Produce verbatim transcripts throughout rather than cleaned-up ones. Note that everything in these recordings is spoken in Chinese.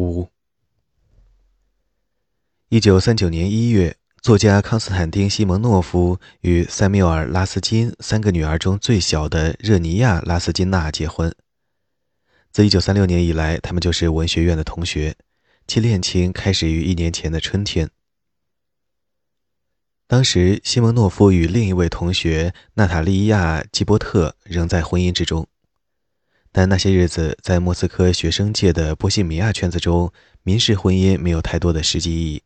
五。一九三九年一月，作家康斯坦丁·西蒙诺夫与塞缪尔·拉斯金三个女儿中最小的热尼亚·拉斯金娜结婚。自一九三六年以来，他们就是文学院的同学，其恋情开始于一年前的春天。当时，西蒙诺夫与另一位同学娜塔利亚·基波特仍在婚姻之中，但那些日子在莫斯科学生界的波西米亚圈子中，民事婚姻没有太多的实际意义。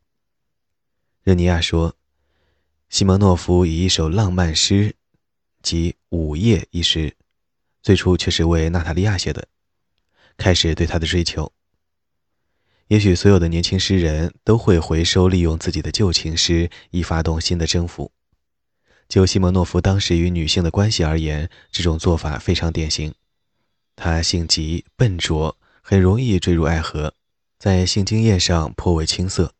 热尼亚说，西蒙诺夫以一首浪漫诗，即《午夜》一诗，最初却是为娜塔利亚写的，开始对她的追求。也许所有的年轻诗人都会回收利用自己的旧情诗，以发动新的征服。就西蒙诺夫当时与女性的关系而言，这种做法非常典型。他性急笨拙，很容易坠入爱河，在性经验上颇为青涩。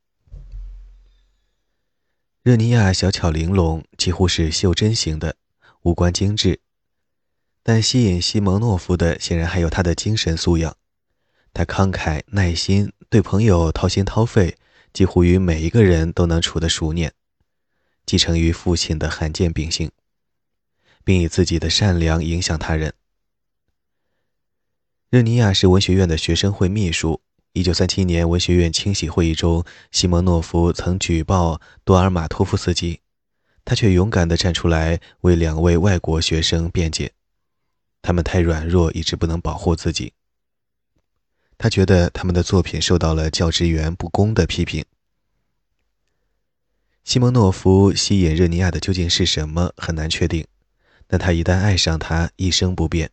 热尼亚小巧玲珑，几乎是袖珍型的，五官精致，但吸引西蒙诺夫的显然还有他的精神素养。他慷慨耐心，对朋友掏心掏肺，几乎与每一个人都能处得熟稔，继承于父亲的罕见秉性，并以自己的善良影响他人。热尼亚是文学院的学生会秘书。一九三七年文学院清洗会议中，西蒙诺夫曾举报多尔马托夫斯基，他却勇敢地站出来为两位外国学生辩解，他们太软弱，以致不能保护自己。他觉得他们的作品受到了教职员不公的批评。西蒙诺夫吸引热尼亚的究竟是什么，很难确定，但他一旦爱上她，一生不变。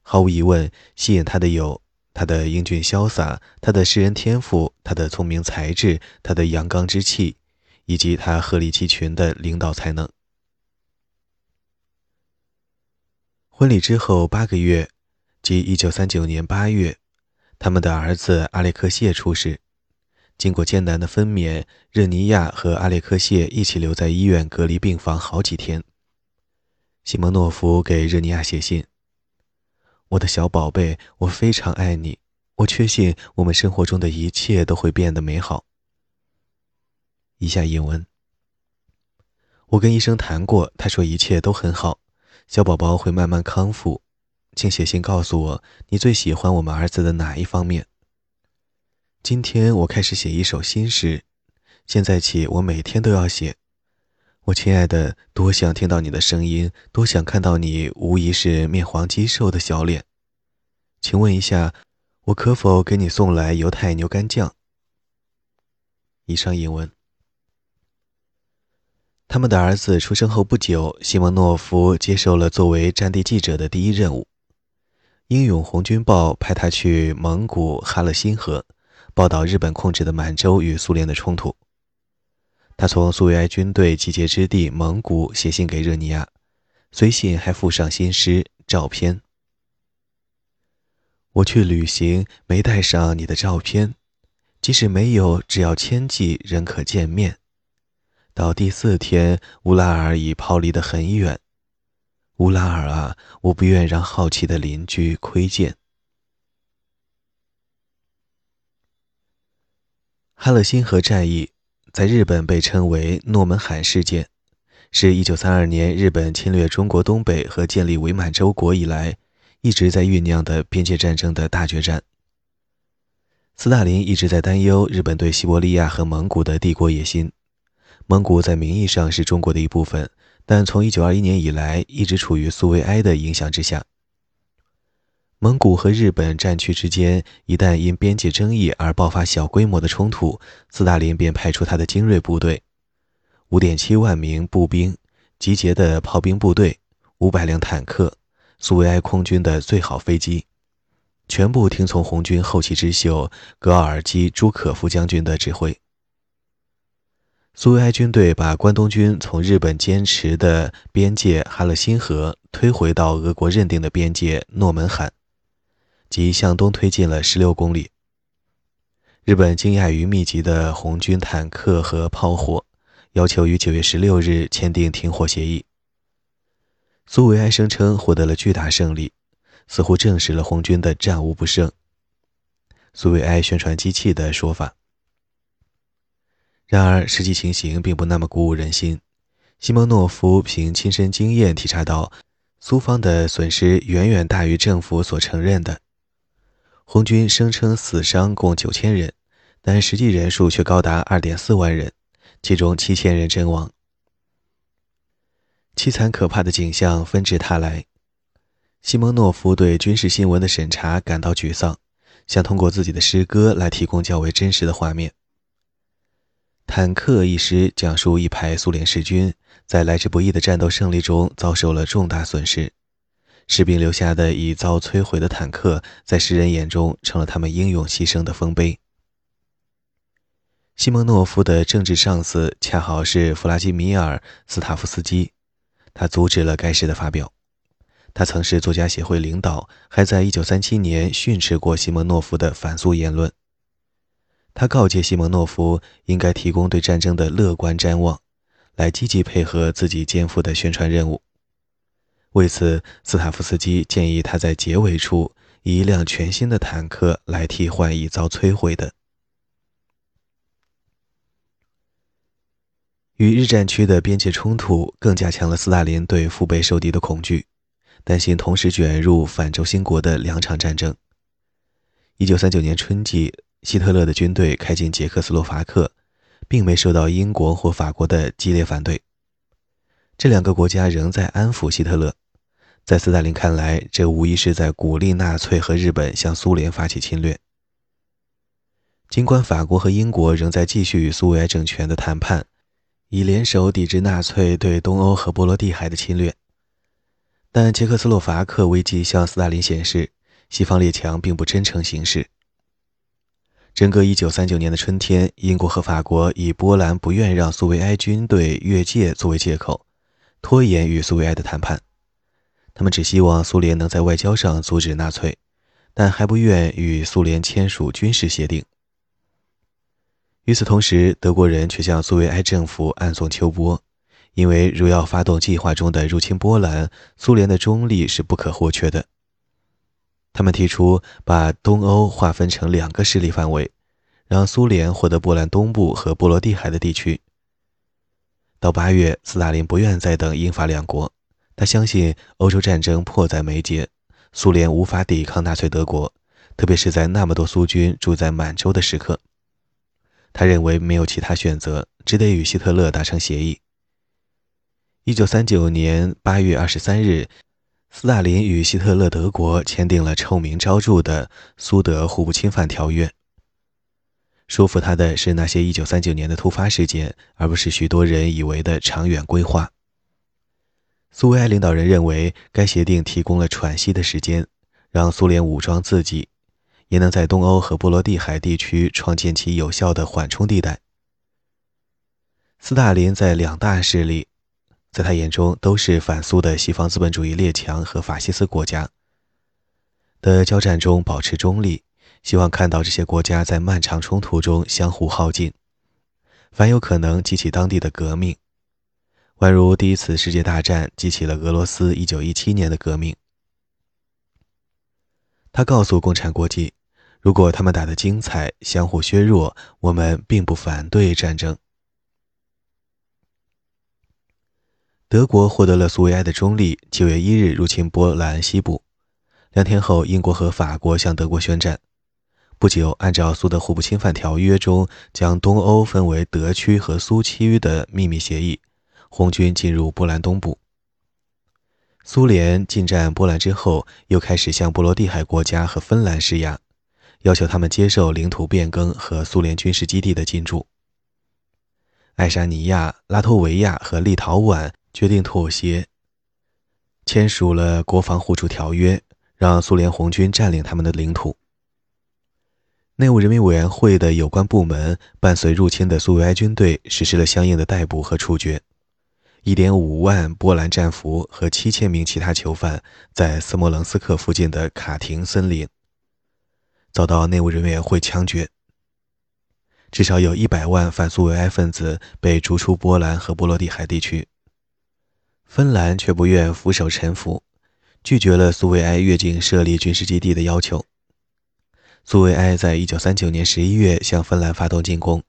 毫无疑问，吸引他的有他的英俊潇洒，他的诗人天赋，他的聪明才智，他的阳刚之气，以及他鹤立鸡群的领导才能。婚礼之后八个月，即一九三九年八月，他们的儿子阿列克谢出世。经过艰难的分娩，热尼亚和阿列克谢一起留在医院隔离病房好几天。西蒙诺夫给热尼亚写信：我的小宝贝，我非常爱你，我确信我们生活中的一切都会变得美好。以下引文：我跟医生谈过，他说一切都很好，小宝宝会慢慢康复。请写信告诉我，你最喜欢我们儿子的哪一方面？今天我开始写一首新诗，现在起我每天都要写。我亲爱的，多想听到你的声音，多想看到你无疑是面黄肌瘦的小脸。请问一下，我可否给你送来犹太牛肝酱？以上引文。他们的儿子出生后不久，西蒙诺夫接受了作为战地记者的第一任务。英勇红军报派他去蒙古哈勒辛河，报道日本控制的满洲与苏联的冲突。他从苏维埃军队集结之地蒙古写信给热尼亚，随信还附上新诗、照片。我去旅行，没带上你的照片，即使没有，只要牵记仍可见面。到第四天，乌拉尔已抛离得很远。乌拉尔啊，我不愿让好奇的邻居窥见。哈勒辛河战役在日本被称为诺门罕事件，是一九三二年日本侵略中国东北和建立伪满洲国以来一直在酝酿的边界战争的大决战。斯大林一直在担忧日本对西伯利亚和蒙古的帝国野心。蒙古在名义上是中国的一部分，但从一九二一年以来一直处于苏维埃的影响之下。蒙古和日本战区之间一旦因边界争议而爆发小规模的冲突，斯大林便派出他的精锐部队 五点七万名步兵，集结的炮兵部队，五百辆坦克，苏维埃空军的最好飞机，全部听从红军后起之秀格奥尔基·朱可夫将军的指挥。苏维埃军队把关东军从日本坚持的边界哈勒辛河推回到俄国认定的边界诺门罕，即向东推进了十六公里。日本惊讶于密集的红军坦克和炮火，要求于九月十六日签订停火协议。苏维埃声称获得了巨大胜利，似乎证实了红军的战无不胜。苏维埃宣传机器的说法。然而，实际情形并不那么鼓舞人心。西蒙诺夫凭亲身经验体察到，苏方的损失远远大于政府所承认的。红军声称死伤共 九千 人，但实际人数却高达 二点四万人，其中 七千 人阵亡。凄惨可怕的景象纷至沓来。西蒙诺夫对军事新闻的审查感到沮丧，想通过自己的诗歌来提供较为真实的画面。坦克一诗讲述一排苏联士军在来之不易的战斗胜利中遭受了重大损失，士兵留下的已遭摧毁的坦克在诗人眼中成了他们英勇牺牲的丰碑。西蒙诺夫的政治上司恰好是弗拉基米尔·斯塔夫斯基，他阻止了该诗的发表。他曾是作家协会领导，还在一九三七年训斥过西蒙诺夫的反苏言论。他告诫西蒙诺夫应该提供对战争的乐观瞻望，来积极配合自己肩负的宣传任务。为此，斯塔夫斯基建议他在结尾处以一辆全新的坦克来替换已遭摧毁的。与日战区的边界冲突更加强了斯大林对腹背受敌的恐惧，担心同时卷入反轴心国的两场战争。一九三九年春季，希特勒的军队开进捷克斯洛伐克，并没受到英国或法国的激烈反对。这两个国家仍在安抚希特勒，在斯大林看来，这无疑是在鼓励纳粹和日本向苏联发起侵略。尽管法国和英国仍在继续与苏维埃政权的谈判，以联手抵制纳粹对东欧和波罗的海的侵略，但捷克斯洛伐克危机向斯大林显示，西方列强并不真诚行事。整个一九三九年的春天，英国和法国以波兰不愿让苏维埃军队越界作为借口，拖延与苏维埃的谈判。他们只希望苏联能在外交上阻止纳粹，但还不愿与苏联签署军事协定。与此同时，德国人却向苏维埃政府暗送秋波，因为如要发动计划中的入侵波兰，苏联的中立是不可或缺的。他们提出把东欧划分成两个势力范围，让苏联获得波兰东部和波罗的海的地区。到八月，斯大林不愿再等英法两国，他相信欧洲战争迫在眉睫，苏联无法抵抗纳粹德国，特别是在那么多苏军住在满洲的时刻。他认为没有其他选择，只得与希特勒达成协议。一九三九年八月二十三日，斯大林与希特勒德国签订了臭名昭著的苏德互不侵犯条约。说服他的是那些一九三九年的突发事件，而不是许多人以为的长远规划。苏维埃领导人认为，该协定提供了喘息的时间，让苏联武装自己，也能在东欧和波罗的海地区创建起有效的缓冲地带。斯大林在两大势力，在他眼中都是反苏的西方资本主义列强和法西斯国家的交战中保持中立，希望看到这些国家在漫长冲突中相互耗尽，凡有可能激起当地的革命，宛如第一次世界大战激起了俄罗斯一九一七年的革命。他告诉共产国际，如果他们打得精彩，相互削弱，我们并不反对战争。德国获得了苏维埃的中立，七月一日入侵波兰西部。两天后，英国和法国向德国宣战。不久，按照苏德互不侵犯条约中将东欧分为德区和苏区的秘密协议，红军进入波兰东部。苏联进占波兰之后，又开始向波罗的海国家和芬兰施压，要求他们接受领土变更和苏联军事基地的进驻。爱沙尼亚、拉脱维亚和立陶宛决定妥协，签署了国防互助条约，让苏联红军占领他们的领土。内务人民委员会的有关部门伴随入侵的苏维埃军队实施了相应的逮捕和处决， 一点五万波兰战俘和 七千名其他囚犯在斯摩棱斯克附近的卡廷森林遭到内务人民委员会枪决，至少有一百万反苏维埃分子被逐出波兰和波罗的海地区。芬兰却不愿俯首臣服，拒绝了苏维埃越境设立军事基地的要求。苏维埃在一九三九年十一月向芬兰发动进攻。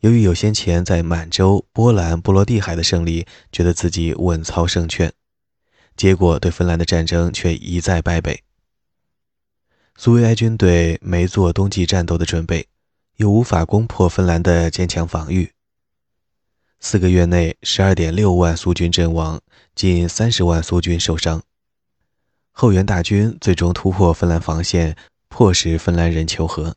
由于有先前在满洲、波兰、波罗的海的胜利，觉得自己稳操胜券，结果对芬兰的战争却一再败北。苏维埃军队没做冬季战斗的准备，又无法攻破芬兰的坚强防御。四个月内 十二点六万苏军阵亡，近三十万苏军受伤。后援大军最终突破芬兰防线，迫使芬兰人求和。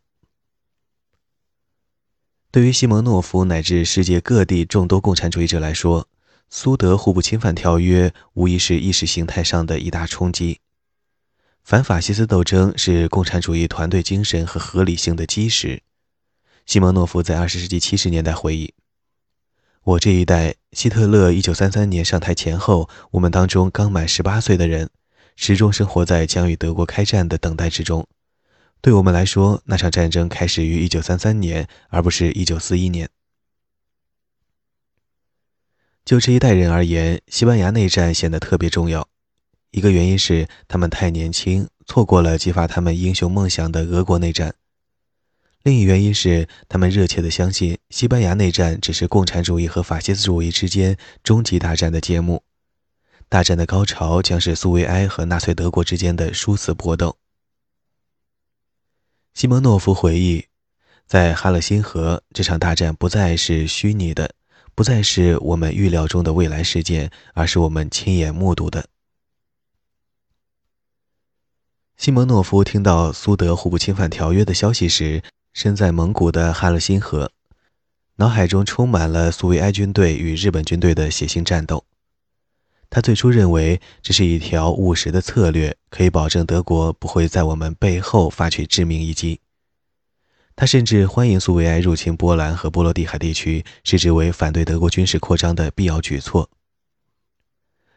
对于西蒙诺夫乃至世界各地众多共产主义者来说，苏德互不侵犯条约无疑是意识形态上的一大冲击。反法西斯斗争是共产主义团队精神和合理性的基石。西蒙诺夫在二十世纪七十年代回忆：“我这一代，希特勒一九三三年上台前后，我们当中刚满十八岁的人，始终生活在将与德国开战的等待之中。对我们来说，那场战争开始于一九三三年，而不是一九四一年。就这一代人而言，西班牙内战显得特别重要。一个原因是他们太年轻，错过了激发他们英雄梦想的俄国内战；另一原因是他们热切地相信，西班牙内战只是共产主义和法西斯主义之间终极大战的节目，大战的高潮将是苏维埃和纳粹德国之间的殊死搏斗。西蒙诺夫回忆，在哈勒辛河，这场大战不再是虚拟的，不再是我们预料中的未来事件，而是我们亲眼目睹的。西蒙诺夫听到苏德互不侵犯条约的消息时，身在蒙古的哈勒辛河，脑海中充满了苏维埃军队与日本军队的血腥战斗。他最初认为这是一条务实的策略，可以保证德国不会在我们背后发起致命一击。他甚至欢迎苏维埃入侵波兰和波罗的海地区，视之为反对德国军事扩张的必要举措。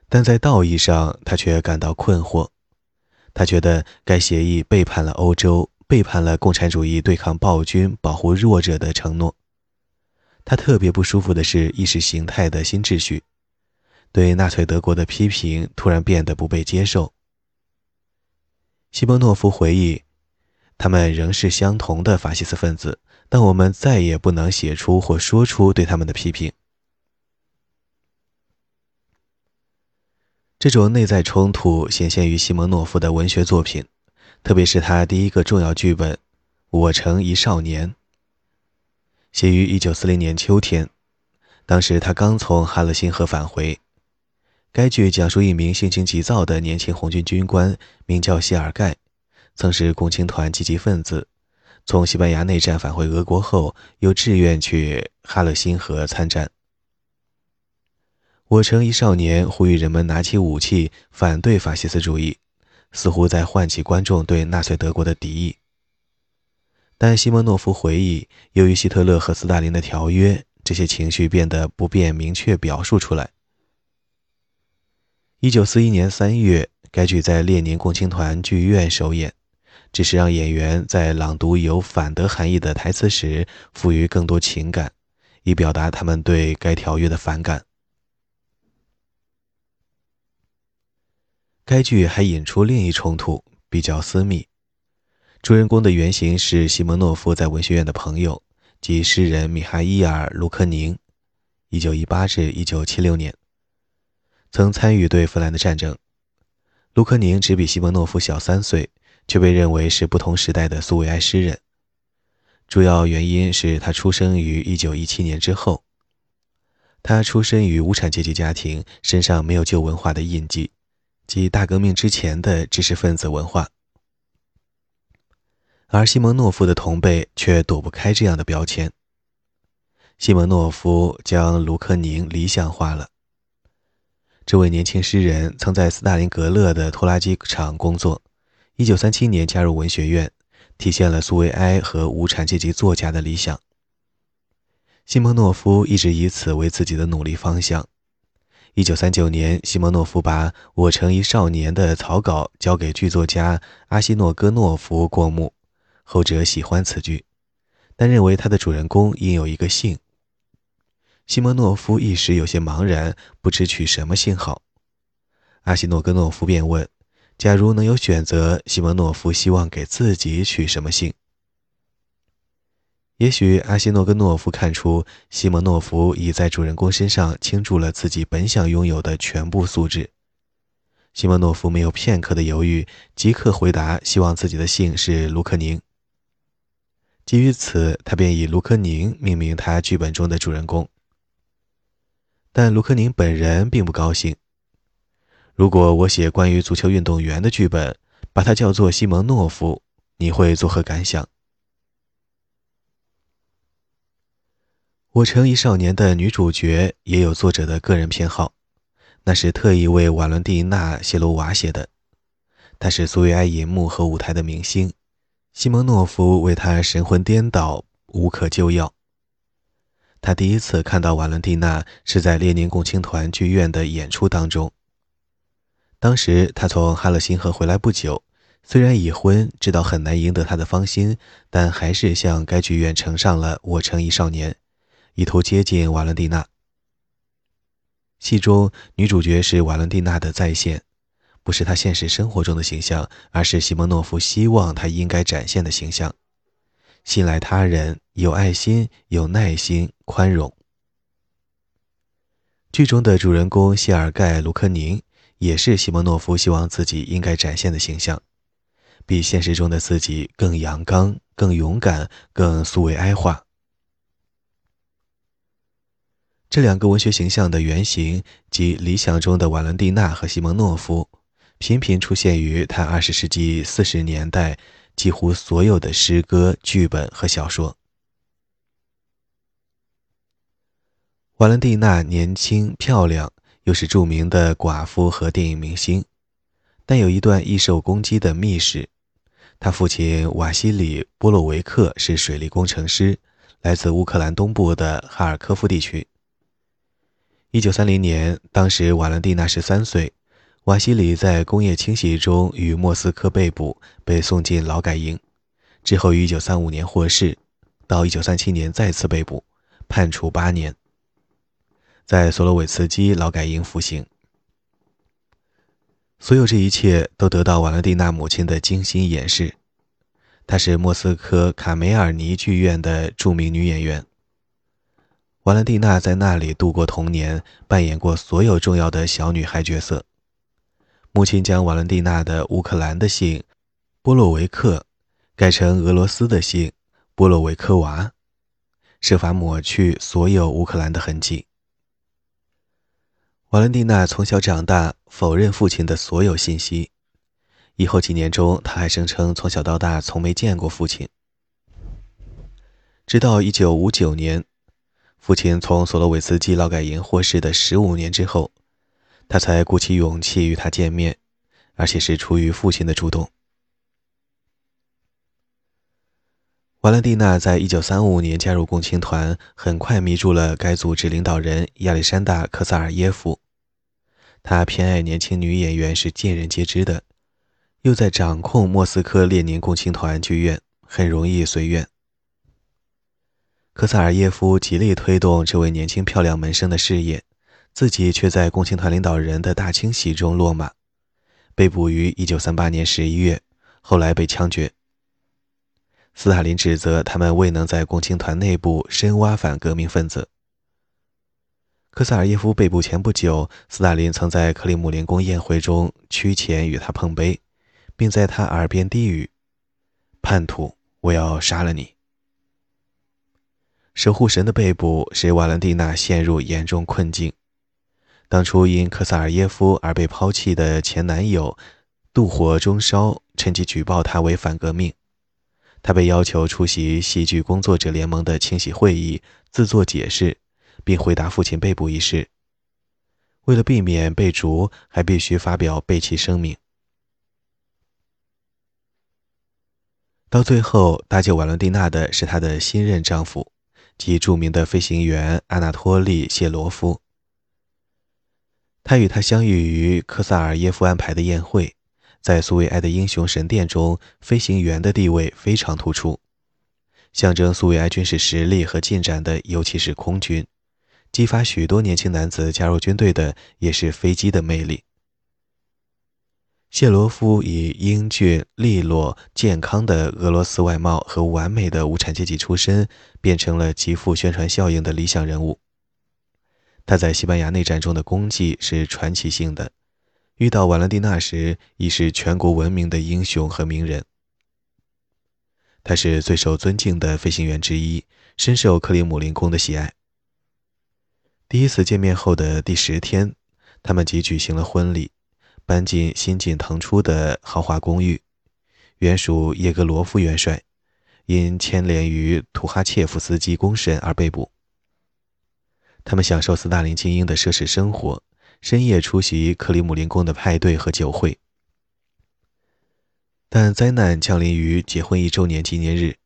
但在道义上，他却感到困惑。他觉得该协议背叛了欧洲，背叛了共产主义对抗暴君、保护弱者的承诺。他特别不舒服的是意识形态的新秩序。对纳粹德国的批评突然变得不被接受。西蒙诺夫回忆，他们仍是相同的法西斯分子，但我们再也不能写出或说出对他们的批评。这种内在冲突显现于西蒙诺夫的文学作品，特别是他第一个重要剧本《我成一少年》，写于一九四零年秋天。当时他刚从哈勒辛河返回。该剧讲述一名性情急躁的年轻红军军官，名叫谢尔盖，曾是共青团积极分子，从西班牙内战返回俄国后，又志愿去哈勒辛河参战。我成一少年呼吁人们拿起武器，反对法西斯主义，似乎在唤起观众对纳粹德国的敌意。但西蒙诺夫回忆，由于希特勒和斯大林的条约，这些情绪变得不便明确表述出来。一九四一年三月，该剧在列宁共青团剧院首演，只是让演员在朗读有反德含义的台词时赋予更多情感，以表达他们对该条约的反感。该剧还引出另一冲突，比较私密。主人公的原型是西蒙诺夫在文学院的朋友，即诗人米哈伊尔·卢科宁 一九一八至一九七六年，曾参与对芬兰的战争。卢科宁只比西蒙诺夫小三岁，却被认为是不同时代的苏维埃诗人。主要原因是他出生于一九一七年之后。他出身于无产阶级家庭，身上没有旧文化的印记，即大革命之前的知识分子文化。而西蒙诺夫的同辈却躲不开这样的标签。西蒙诺夫将卢科宁理想化了。这位年轻诗人曾在斯大林格勒的拖拉机厂工作，一九三七年加入文学院，体现了苏维埃和无产阶级作家的理想。西蒙诺夫一直以此为自己的努力方向。一九三九年，西蒙诺夫把《我成一少年》的草稿交给剧作家阿西诺戈诺夫过目。后者喜欢此剧，但认为他的主人公应有一个姓。西蒙诺夫一时有些茫然，不知取什么姓好。阿西诺戈诺夫便问，假如能有选择，西蒙诺夫希望给自己取什么姓？也许阿西诺跟诺夫看出西蒙诺夫已在主人公身上倾注了自己本想拥有的全部素质。西蒙诺夫没有片刻的犹豫，即刻回答希望自己的姓是卢克宁。基于此，他便以卢克宁命名他剧本中的主人公。但卢克宁本人并不高兴。如果我写关于足球运动员的剧本，把它叫做西蒙诺夫，你会作何感想？我城一少年的女主角也有作者的个人偏好，那是特意为瓦伦蒂娜·谢罗娃写的。她是苏维埃银幕和舞台的明星，西蒙诺夫为她神魂颠倒，无可救药。他第一次看到瓦伦蒂娜是在列宁共青团剧院的演出当中。当时他从哈勒辛河回来不久，虽然已婚，知道很难赢得他的芳心，但还是向该剧院呈上了《我城一少年》，意图接近瓦伦蒂娜。戏中女主角是瓦伦蒂娜的再现，不是她现实生活中的形象，而是西蒙诺夫希望她应该展现的形象。信赖他人，有爱心，有耐心，宽容。剧中的主人公谢尔盖·卢科宁也是西蒙诺夫希望自己应该展现的形象，比现实中的自己更阳刚，更勇敢，更苏维埃化。这两个文学形象的原型，即理想中的瓦伦蒂娜和西蒙诺夫，频频出现于他二十世纪四十年代几乎所有的诗歌、剧本和小说。瓦伦蒂娜年轻漂亮，又是著名的寡妇和电影明星，但有一段易受攻击的秘史。她父亲瓦西里·波洛维克是水利工程师，来自乌克兰东部的哈尔科夫地区。一九三零年，当时瓦伦蒂娜十三岁，瓦西里在工业清洗中与莫斯科被捕，被送进劳改营，之后于一九三五年获释，到一九三七年再次被捕，判处八年，在索罗韦茨基劳改营服刑。所有这一切都得到瓦伦蒂娜母亲的精心掩饰。她是莫斯科卡梅尔尼剧院的著名女演员。瓦伦蒂娜在那里度过童年，扮演过所有重要的小女孩角色。母亲将瓦伦蒂娜的乌克兰的姓波洛维克改成俄罗斯的姓波洛维科娃，设法抹去所有乌克兰的痕迹。瓦伦蒂娜从小长大，否认父亲的所有信息。以后几年中，她还声称从小到大从没见过父亲。直到一九五九年，父亲从索罗韦茨基劳改营获释的十五年之后，他才鼓起勇气与他见面，而且是出于父亲的主动。瓦伦蒂娜在一九三五年加入共青团，很快迷住了该组织领导人亚历山大·科萨尔耶夫。他偏爱年轻女演员是尽人皆知的，又在掌控莫斯科列宁共青团剧院，很容易随愿。科萨尔耶夫极力推动这位年轻漂亮门生的事业，自己却在共青团领导人的大清洗中落马，被捕于一九三八年十一月，后来被枪决。斯大林指责他们未能在共青团内部深挖反革命分子。科萨尔耶夫被捕前不久，斯大林曾在克里姆林宫宴会中屈前与他碰杯，并在他耳边低语：“叛徒，我要杀了你。”守护神的被捕使瓦伦蒂娜陷入严重困境。当初因科萨尔耶夫而被抛弃的前男友妒火中烧，趁机举报他为反革命。他被要求出席戏剧工作者联盟的清洗会议，自作解释，并回答父亲被捕一事。为了避免被逐，还必须发表背弃声明。到最后，搭救瓦伦蒂娜的是她的新任丈夫，即著名的飞行员阿纳托利·谢罗夫。他与他相遇于科萨尔耶夫安排的宴会，在苏维埃的英雄神殿中，飞行员的地位非常突出，象征苏维埃军事实力和进展的尤其是空军，激发许多年轻男子加入军队的也是飞机的魅力。谢罗夫以英俊、利落、健康的俄罗斯外貌和完美的无产阶级出身，变成了极富宣传效应的理想人物。他在西班牙内战中的功绩是传奇性的，遇到瓦伦蒂娜时已是全国闻名的英雄和名人。他是最受尊敬的飞行员之一，深受克里姆林宫的喜爱。第一次见面后的第十天，他们即举行了婚礼，搬进新近腾出的豪华公寓，原属叶格罗夫元帅，因牵连于图哈切夫斯基公审而被捕。他们享受斯大林精英的奢侈生活，深夜出席克里姆林宫的派对和酒会。但灾难降临于结婚一周年纪念日，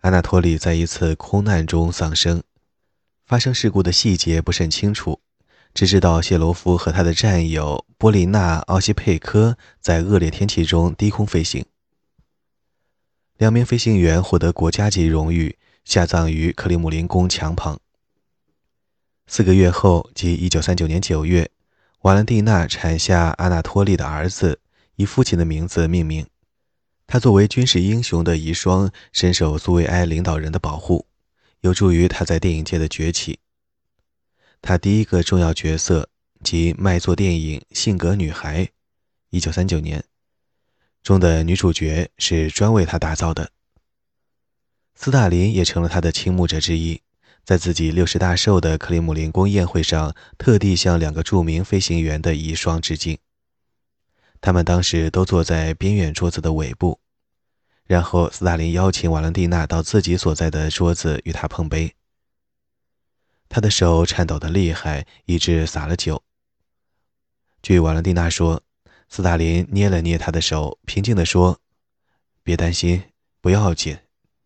阿纳托里在一次空难中丧生，发生事故的细节不甚清楚。只知道谢罗夫和他的战友波利纳·奥西佩科在恶劣天气中低空飞行。两名飞行员获得国家级荣誉，下葬于克里姆林宫墙旁。四个月后，即一九三九年九月，瓦伦蒂娜产下阿纳托利的儿子，以父亲的名字命名。他作为军事英雄的遗孀，深受苏维埃领导人的保护，有助于他在电影界的崛起。他第一个重要角色即卖座电影《性格女孩》一九三九年中的女主角是专为他打造的。斯大林也成了他的倾慕者之一，在自己六十大寿的克里姆林宫宴会上特地向两个著名飞行员的遗孀致敬。他们当时都坐在边缘桌子的尾部，然后斯大林邀请瓦伦蒂娜到自己所在的桌子与他碰杯。他的手颤抖得厉害，以致洒了酒。据瓦伦蒂娜说，斯大林捏了捏他的手，平静地说：“别担心，不要紧，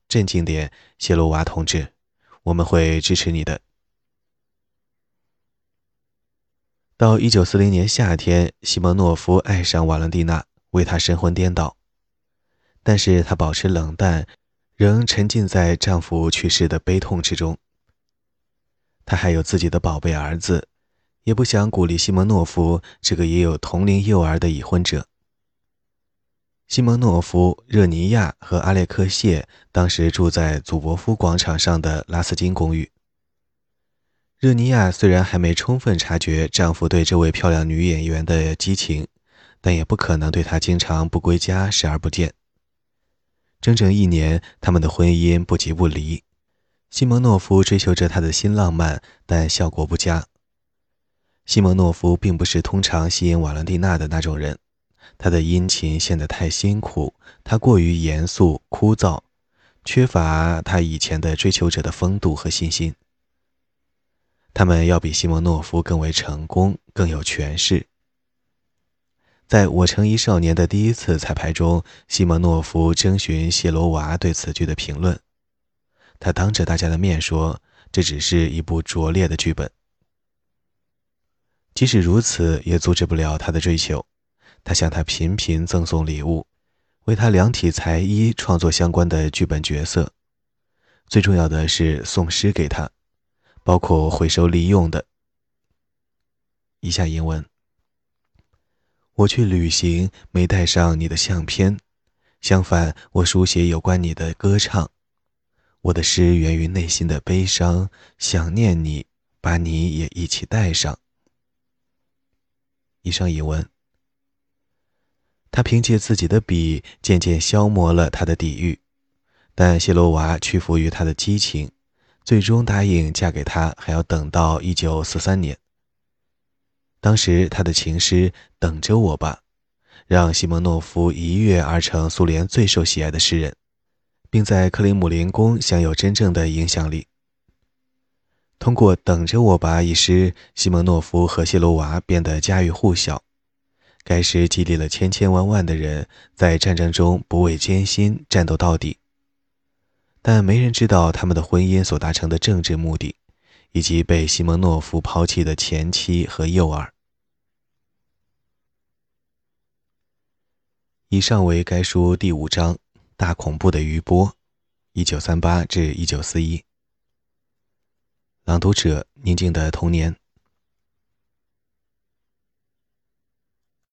镇静点，谢罗娃同志，我们会支持你的。”到一九四零年夏天，西蒙诺夫爱上瓦伦蒂娜，为她神魂颠倒，但是她保持冷淡，仍沉浸在丈夫去世的悲痛之中。他还有自己的宝贝儿子，也不想鼓励西蒙诺夫这个也有同龄幼儿的已婚者。西蒙诺夫、热尼亚和阿列克谢当时住在祖伯夫广场上的拉斯金公寓。热尼亚虽然还没充分察觉丈夫对这位漂亮女演员的激情，但也不可能对她经常不归家视而不见。整整一年，他们的婚姻不即不离。西蒙诺夫追求着他的新浪漫，但效果不佳。西蒙诺夫并不是通常吸引瓦伦蒂娜的那种人，他的殷勤显得太辛苦，他过于严肃、枯燥，缺乏他以前的追求者的风度和信心。他们要比西蒙诺夫更为成功，更有权势。在《我成一少年》的第一次彩排中，西蒙诺夫征询谢罗娃对此剧的评论。他当着大家的面说，这只是一部拙劣的剧本。即使如此，也阻止不了他的追求。他向他频频赠送礼物，为他量体裁衣创作相关的剧本角色。最重要的是送诗给他，包括回收利用的。以下英文：我去旅行，没带上你的相片，相反，我书写有关你的歌唱。我的诗源于内心的悲伤，想念你，把你也一起带上。以上引文。他凭借自己的笔，渐渐消磨了他的底蕴，但谢罗娃屈服于他的激情，最终答应嫁给他，还要等到一九四三年。当时他的情诗《等着我吧》，让西蒙诺夫一跃而成苏联最受喜爱的诗人，并在克里姆林宫享有真正的影响力。通过《等着我吧》一诗，西蒙诺夫和谢罗娃变得家喻户晓。该诗激励了千千万万的人在战争中不畏艰辛，战斗到底。但没人知道他们的婚姻所达成的政治目的，以及被西蒙诺夫抛弃的前妻和幼儿。以上为该书第五章。大恐怖的余波 ,一九三八至一九四一。朗读者：宁静的童年。